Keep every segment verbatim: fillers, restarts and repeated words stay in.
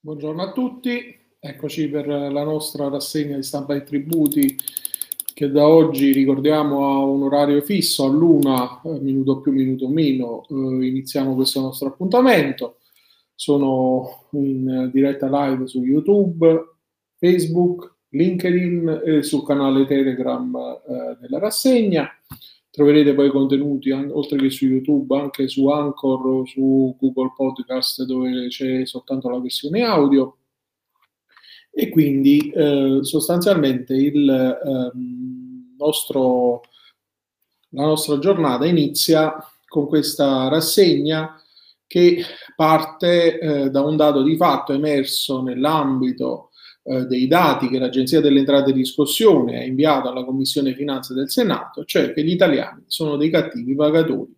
Buongiorno a tutti, eccoci per la nostra rassegna di stampa dei tributi che da oggi ricordiamo ha un orario fisso, all'una, minuto più minuto meno, eh, iniziamo questo nostro appuntamento. Sono in diretta live su YouTube, Facebook, LinkedIn e sul canale Telegram eh, della rassegna. Troverete poi contenuti oltre che su YouTube anche su Anchor o su Google Podcast, dove c'è soltanto la versione audio, e quindi eh, sostanzialmente il eh, nostro, la nostra giornata inizia con questa rassegna che parte eh, da un dato di fatto emerso nell'ambito eh, dei dati che l'Agenzia delle Entrate di discussione ha inviato alla Commissione Finanze del Senato, cioè che gli italiani sono dei cattivi pagatori.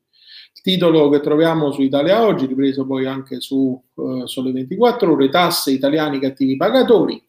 Il titolo che troviamo su Italia Oggi, ripreso poi anche su eh, Sole ventiquattro Ore, tasse italiani cattivi pagatori.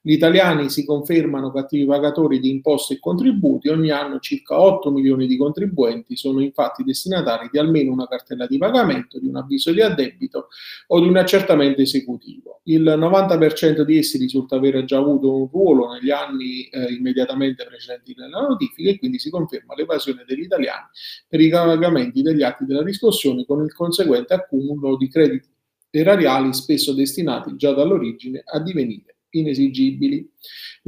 Gli italiani si confermano cattivi pagatori di imposte e contributi. Ogni anno circa otto milioni di contribuenti sono infatti destinatari di almeno una cartella di pagamento, di un avviso di addebito o di un accertamento esecutivo. Il novanta per cento di essi risulta aver già avuto un ruolo negli anni eh, immediatamente precedenti alla notifica, e quindi si conferma l'evasione degli italiani per i pagamenti degli atti della riscossione, con il conseguente accumulo di crediti erariali spesso destinati già dall'origine a divenire inesigibili.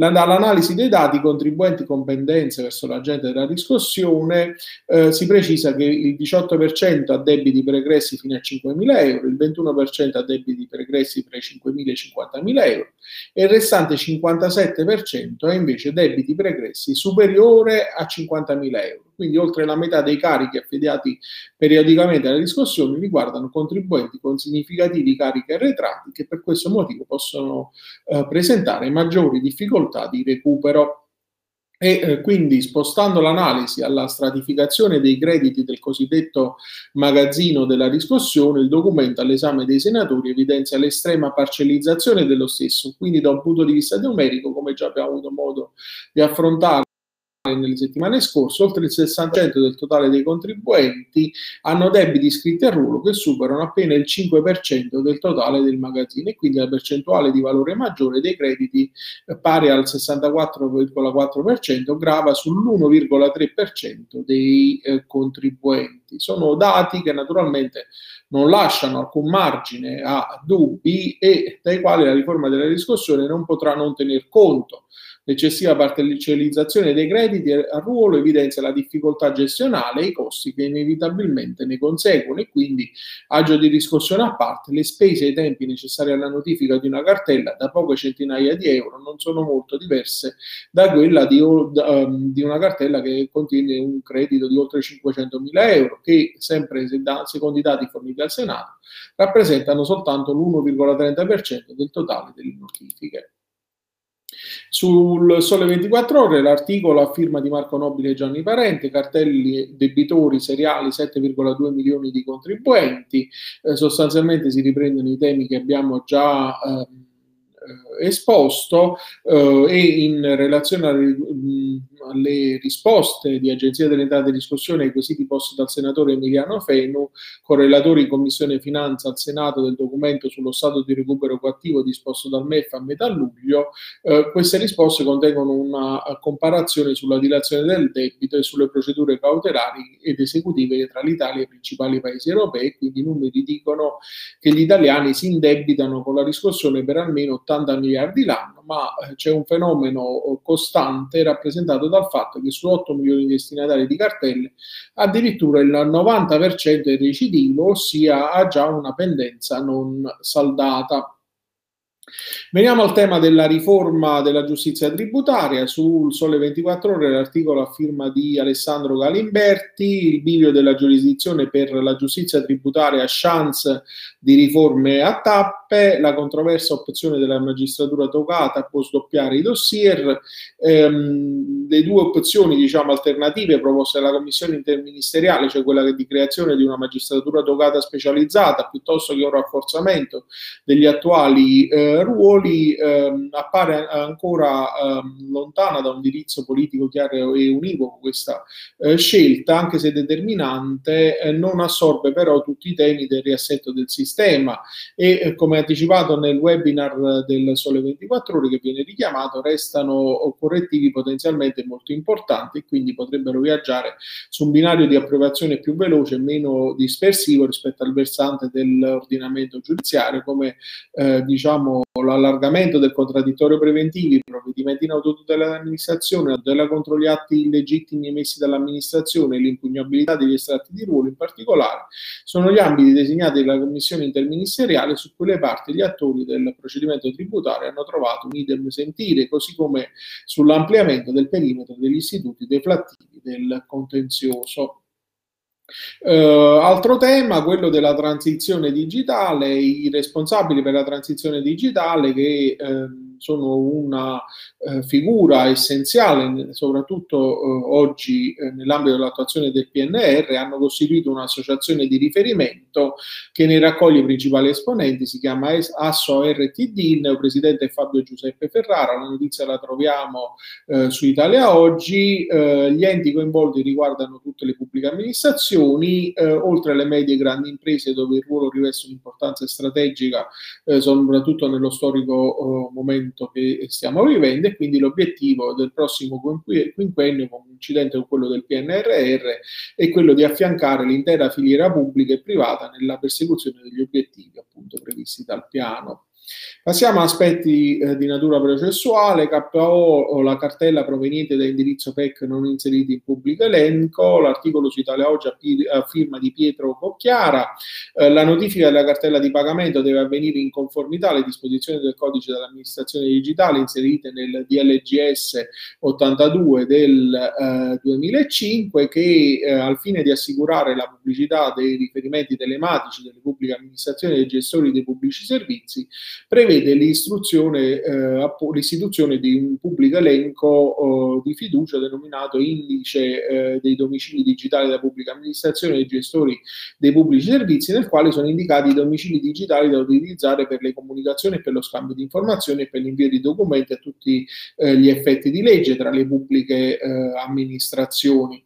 Dall'analisi dei dati contribuenti con pendenze verso l'agente della riscossione eh, si precisa che il diciotto per cento ha debiti pregressi fino a cinquemila euro, il ventuno per cento ha debiti pregressi tra i cinquemila e i cinquantamila euro e il restante cinquantasette per cento ha invece debiti pregressi superiore a cinquantamila euro. Quindi oltre la metà dei carichi affidati periodicamente alla riscossione riguardano contribuenti con significativi carichi arretrati, che per questo motivo possono eh, presentare maggiori difficoltà di recupero. E eh, quindi, spostando l'analisi alla stratificazione dei crediti del cosiddetto magazzino della riscossione, il documento all'esame dei senatori evidenzia l'estrema parcellizzazione dello stesso. Quindi da un punto di vista numerico, come già abbiamo avuto modo di affrontare nelle settimane scorse, oltre il sessanta per cento del totale dei contribuenti hanno debiti iscritti a ruolo che superano appena il cinque per cento del totale del magazzino, e quindi la percentuale di valore maggiore dei crediti, pari al sessantaquattro virgola quattro per cento, grava sull'uno virgola tre per cento dei eh, contribuenti. Sono dati che naturalmente non lasciano alcun margine a dubbi e dai quali la riforma della riscossione non potrà non tener conto. L'eccessiva parcellizzazione dei crediti a ruolo evidenzia la difficoltà gestionale e i costi che inevitabilmente ne conseguono, e quindi, agio di riscossione a parte, le spese e i tempi necessari alla notifica di una cartella da poche centinaia di euro non sono molto diverse da quella di, um, di una cartella che contiene un credito di oltre cinquecentomila euro che, sempre secondo i dati forniti al Senato, rappresentano soltanto l'uno virgola trenta per cento del totale delle notifiche. Sul Sole ventiquattro Ore l'articolo a firma di Marco Nobile e Gianni Parente, cartelli debitori seriali sette virgola due milioni di contribuenti. Eh, sostanzialmente si riprendono i temi che abbiamo già eh, esposto eh, e in relazione alle, alle risposte di Agenzia delle Entrate di discussione ai quesiti posti dal senatore Emiliano Fenu, correlatore in Commissione Finanza al Senato del documento sullo stato di recupero coattivo disposto dal M E F a metà luglio, eh, queste risposte contengono una comparazione sulla dilazione del debito e sulle procedure cautelari ed esecutive tra l'Italia e i principali paesi europei. Quindi i numeri dicono che gli italiani si indebitano con la riscossione per almeno ottanta miliardi l'anno, ma c'è un fenomeno costante rappresentato dal fatto che su otto milioni di destinatari di cartelle addirittura il novanta per cento è recidivo, ossia ha già una pendenza non saldata. Veniamo al tema della riforma della giustizia tributaria. Sul Sole ventiquattro Ore l'articolo a firma di Alessandro Galimberti, il bivio della giurisdizione per la giustizia tributaria, chance di riforme a tappe, la controversa opzione della magistratura togata può sdoppiare i dossier. Ehm, le due opzioni, diciamo, alternative proposte dalla commissione interministeriale, cioè quella di creazione di una magistratura togata specializzata piuttosto che un rafforzamento degli attuali eh, eh, Ruoli eh, appare ancora eh, lontana da un indirizzo politico chiaro e univoco. Questa eh, scelta, anche se determinante, eh, non assorbe però tutti i temi del riassetto del sistema e, eh, come anticipato nel webinar del Sole ventiquattro Ore che viene richiamato, restano correttivi potenzialmente molto importanti e quindi potrebbero viaggiare su un binario di approvazione più veloce e meno dispersivo rispetto al versante dell'ordinamento giudiziario, come eh, diciamo l'allargamento del contraddittorio preventivo, i provvedimenti in autotutela dell'amministrazione, la tutela contro gli atti illegittimi emessi dall'amministrazione, l'impugnabilità degli estratti di ruolo in particolare, sono gli ambiti designati dalla commissione interministeriale su cui le parti e gli attori del procedimento tributario hanno trovato un idem sentire, così come sull'ampliamento del perimetro degli istituti deflattivi del contenzioso. Uh, altro tema, quello della transizione digitale, i responsabili per la transizione digitale che uh, sono una uh, figura essenziale, soprattutto uh, oggi uh, nell'ambito dell'attuazione del P N R, hanno costituito un'associazione di riferimento che ne raccoglie i principali esponenti, si chiama ASSO R T D, il neopresidente è Fabio Giuseppe Ferrara, la notizia la troviamo uh, su Italia Oggi, uh, gli enti coinvolti riguardano tutte le pubbliche amministrazioni, Eh, oltre alle medie e grandi imprese dove il ruolo riveste un'importanza strategica eh, soprattutto nello storico eh, momento che stiamo vivendo, e quindi l'obiettivo del prossimo quinquennio, coincidente con quello del P N R R, è quello di affiancare l'intera filiera pubblica e privata nella persecuzione degli obiettivi appunto previsti dal piano. Passiamo a aspetti eh, di natura processuale. K O, la cartella proveniente da indirizzo P E C non inseriti in pubblico elenco, l'articolo su Italia Oggi a firma di Pietro Bocchiara, eh, la notifica della cartella di pagamento deve avvenire in conformità alle disposizioni del codice dell'amministrazione digitale inserite nel D L G S ottantadue del eh, duemilacinque, che eh, al fine di assicurare la pubblicità dei riferimenti telematici delle pubbliche amministrazioni e dei gestori dei pubblici servizi, prevede l'istruzione, eh, l'istituzione di un pubblico elenco eh, di fiducia denominato indice eh, dei domicili digitali della pubblica amministrazione e dei gestori dei pubblici servizi, nel quale sono indicati i domicili digitali da utilizzare per le comunicazioni, per lo scambio di informazioni e per l'invio di documenti a tutti eh, gli effetti di legge tra le pubbliche eh, amministrazioni.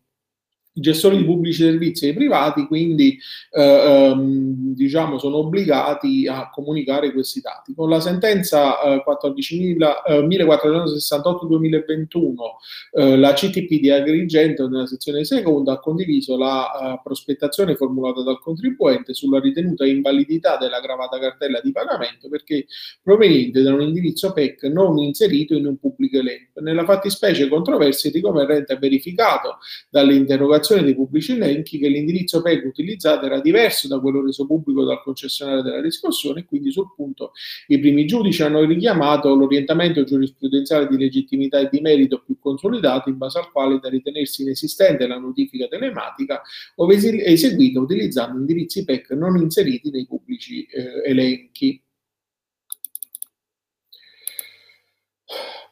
I gestori di pubblici servizi e i privati quindi eh, diciamo sono obbligati a comunicare questi dati. Con la sentenza eh, millequattrocentosessantotto duemilaventuno eh, la C T P di Agrigento nella sezione seconda ha condiviso la eh, prospettazione formulata dal contribuente sulla ritenuta invalidità della gravata cartella di pagamento perché proveniente da un indirizzo P E C non inserito in un pubblico elenco. Nella fattispecie controversia il ricorrente ha verificato dall'interrogazione dei pubblici elenchi che l'indirizzo P E C utilizzato era diverso da quello reso pubblico dal concessionario della riscossione, e quindi sul punto i primi giudici hanno richiamato l'orientamento giurisprudenziale di legittimità e di merito più consolidato, in base al quale è da ritenersi inesistente la notifica telematica ove eseguita utilizzando indirizzi P E C non inseriti nei pubblici eh, elenchi.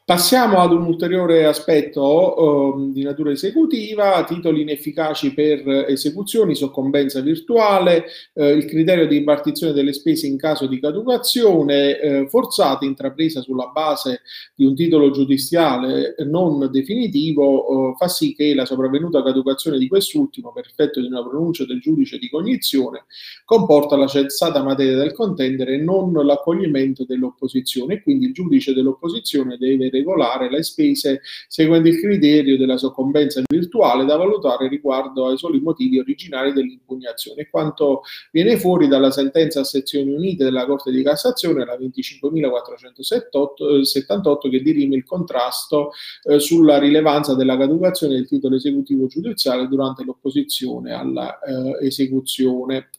Passiamo ad un ulteriore aspetto um, di natura esecutiva, titoli inefficaci per esecuzioni, soccombenza virtuale, eh, il criterio di impartizione delle spese in caso di caducazione eh, forzata intrapresa sulla base di un titolo giudiziale non definitivo eh, fa sì che la sopravvenuta caducazione di quest'ultimo, per effetto di una pronuncia del giudice di cognizione, comporta la cessata materia del contendere e non l'accoglimento dell'opposizione, e quindi il giudice dell'opposizione deve regolare le spese seguendo il criterio della soccombenza virtuale, da valutare riguardo ai soli motivi originari dell'impugnazione. Quanto viene fuori dalla sentenza a sezioni unite della Corte di Cassazione, la venticinquemilaquattrocentosettantotto, che dirime il contrasto eh, sulla rilevanza della caducazione del titolo esecutivo giudiziale durante l'opposizione alla eh, esecuzione.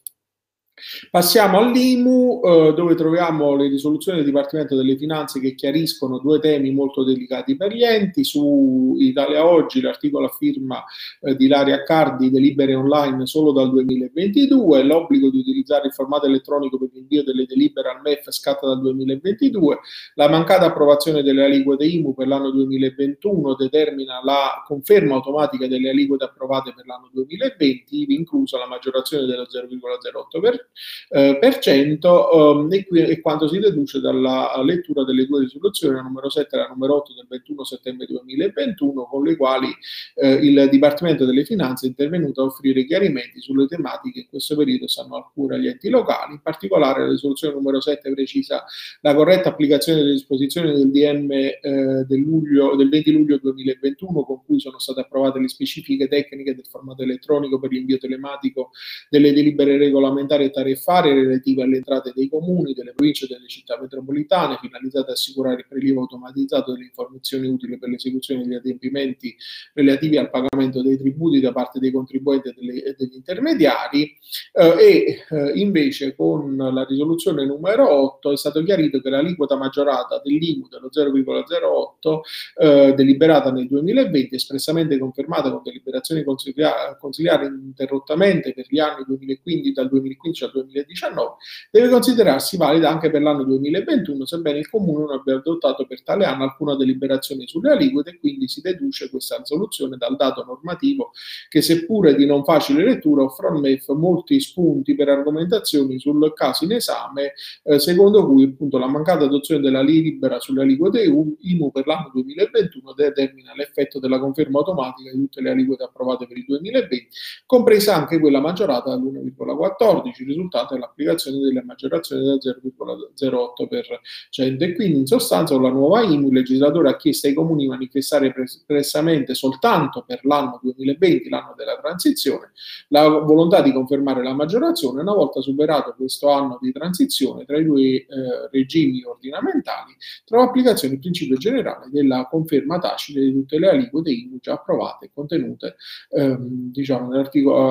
Passiamo all'I M U, eh, dove troviamo le risoluzioni del Dipartimento delle Finanze che chiariscono due temi molto delicati per gli enti. Su Italia Oggi l'articolo a firma eh, di Ilaria Cardi, delibere online solo dal duemilaventidue, l'obbligo di utilizzare il formato elettronico per l'invio delle delibere al M E F scatta dal duemilaventidue, la mancata approvazione delle aliquote I M U per l'anno duemilaventuno determina la conferma automatica delle aliquote approvate per l'anno duemilaventi, inclusa la maggiorazione dello zero virgola zero otto per cento. eh, per cento, eh, e, qui, e quanto si deduce dalla lettura delle due risoluzioni, la numero sette e la numero otto del ventuno settembre duemilaventuno, con le quali eh, il Dipartimento delle Finanze è intervenuto a offrire chiarimenti sulle tematiche in questo periodo sanno alcune agli enti locali. In particolare la risoluzione numero sette precisa la corretta applicazione delle disposizioni del D M eh, del, luglio, del venti luglio duemilaventuno, con cui sono state approvate le specifiche tecniche del formato elettronico per l'invio telematico delle delibere regolamentari e tariffarie relative alle entrate dei comuni, delle province e delle città metropolitane, finalizzate a assicurare il prelievo automatizzato delle informazioni utili per l'esecuzione degli adempimenti relativi al pagamento dei tributi da parte dei contribuenti e, delle, e degli intermediari. Eh, e eh, invece con la risoluzione numero otto è stato chiarito che l'aliquota maggiorata dell'I M U dello zero virgola zero otto eh, deliberata nel duemilaventi, espressamente confermata con deliberazioni consigliari consigliare interrottamente per gli anni duemilaquindici, dal duemilaquindici al duemiladiciannove, deve considerarsi valida anche per l'anno duemilaventuno, sebbene il Comune non abbia adottato per tale anno alcuna deliberazione sulle aliquote, e quindi si deduce questa risoluzione dal dato normativo che, seppure di non facile lettura, offre al M E F molti spunti per argomentazioni sul caso in esame, eh, secondo cui appunto la mancata adozione della libera sulle aliquote I M U per l'anno duemilaventuno determina l'effetto della conferma automatica di tutte le aliquote approvate per il duemilaventi, compresa anche quella maggiorata dall'uno virgola quattordici, risultata è l'applicazione della maggiorazione del zero virgola zero otto per cento. E quindi in sostanza con la nuova I M U il legislatore ha chiesto ai comuni di manifestare espressamente soltanto per l'anno duemilaventi, l'anno della transizione, la volontà di confermare la maggiorazione. Una volta superato questo anno di transizione tra i due eh, regimi ordinamentali, trova applicazione il principio generale della conferma tacita di tutte le aliquote I M U già approvate e contenute ehm, diciamo,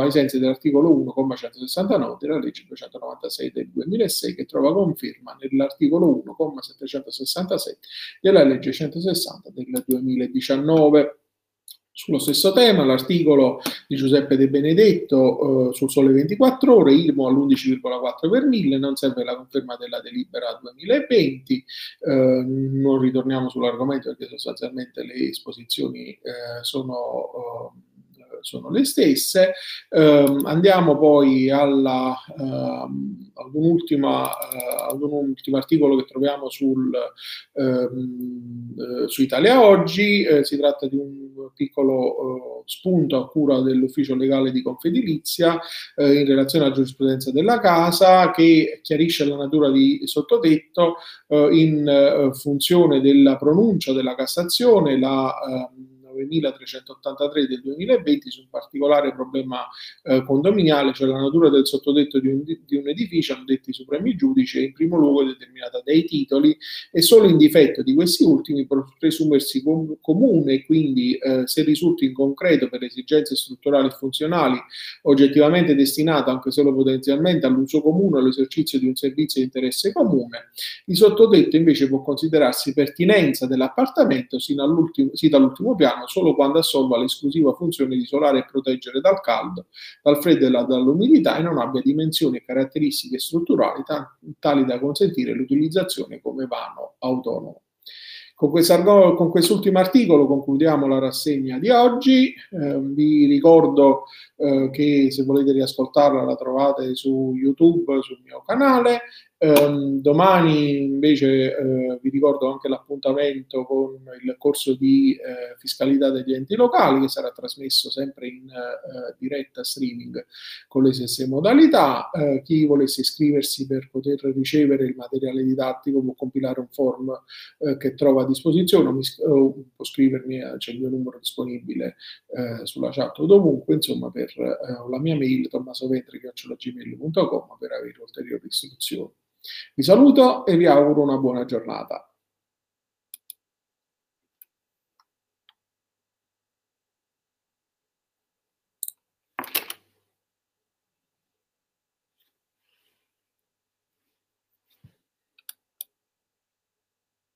ai sensi dell'articolo uno comma centosessantanove della legge duecentonovantasei del duemilasei, che trova conferma nell'articolo uno comma settecentosessantasette della legge centosessanta del duemiladiciannove. Sullo stesso tema, l'articolo di Giuseppe De Benedetto eh, sul Sole ventiquattro Ore, I M U all'undici virgola quattro per mille, non serve la conferma della delibera duemilaventi, eh, non ritorniamo sull'argomento perché sostanzialmente le esposizioni eh, sono... Eh, sono le stesse. Eh, andiamo poi alla, eh, ad, un'ultima, eh, ad un ultimo articolo che troviamo sul, eh, su Italia Oggi. Eh, si tratta di un piccolo eh, spunto a cura dell'ufficio legale di Confedilizia eh, in relazione alla giurisprudenza della Casa, che chiarisce la natura di sottotetto eh, in eh, funzione della pronuncia della Cassazione, la eh, novemila trecentottantatré del duemilaventi, su un particolare problema eh, condominiale, cioè la natura del sottotetto di un, di un edificio. Hanno detto i supremi giudici, e in primo luogo determinata dai titoli, e solo in difetto di questi ultimi può presumersi com- comune, quindi eh, se risulti in concreto per esigenze strutturali e funzionali oggettivamente destinata, anche solo potenzialmente, all'uso comune o all'esercizio di un servizio di interesse comune. Il sottotetto invece può considerarsi pertinenza dell'appartamento sino all'ultimo, sino all'ultimo piano, solo quando assolva l'esclusiva funzione di isolare e proteggere dal caldo, dal freddo e dall'umidità, e non abbia dimensioni e caratteristiche strutturali tali da consentire l'utilizzazione come vano autonomo. Con quest'ultimo articolo concludiamo la rassegna di oggi. Eh, vi ricordo eh, che se volete riascoltarla la trovate su YouTube, sul mio canale. Um, domani invece uh, vi ricordo anche l'appuntamento con il corso di uh, fiscalità degli enti locali, che sarà trasmesso sempre in uh, diretta streaming con le stesse modalità. Uh, chi volesse iscriversi per poter ricevere il materiale didattico può compilare un form uh, che trova a disposizione, o isc- uh, può scrivermi, uh, c'è il mio numero disponibile uh, sulla chat o dovunque, insomma, per uh, la mia mail tommasovetri chiocciola gmail punto com per avere ulteriori istruzioni. Vi saluto e vi auguro una buona giornata.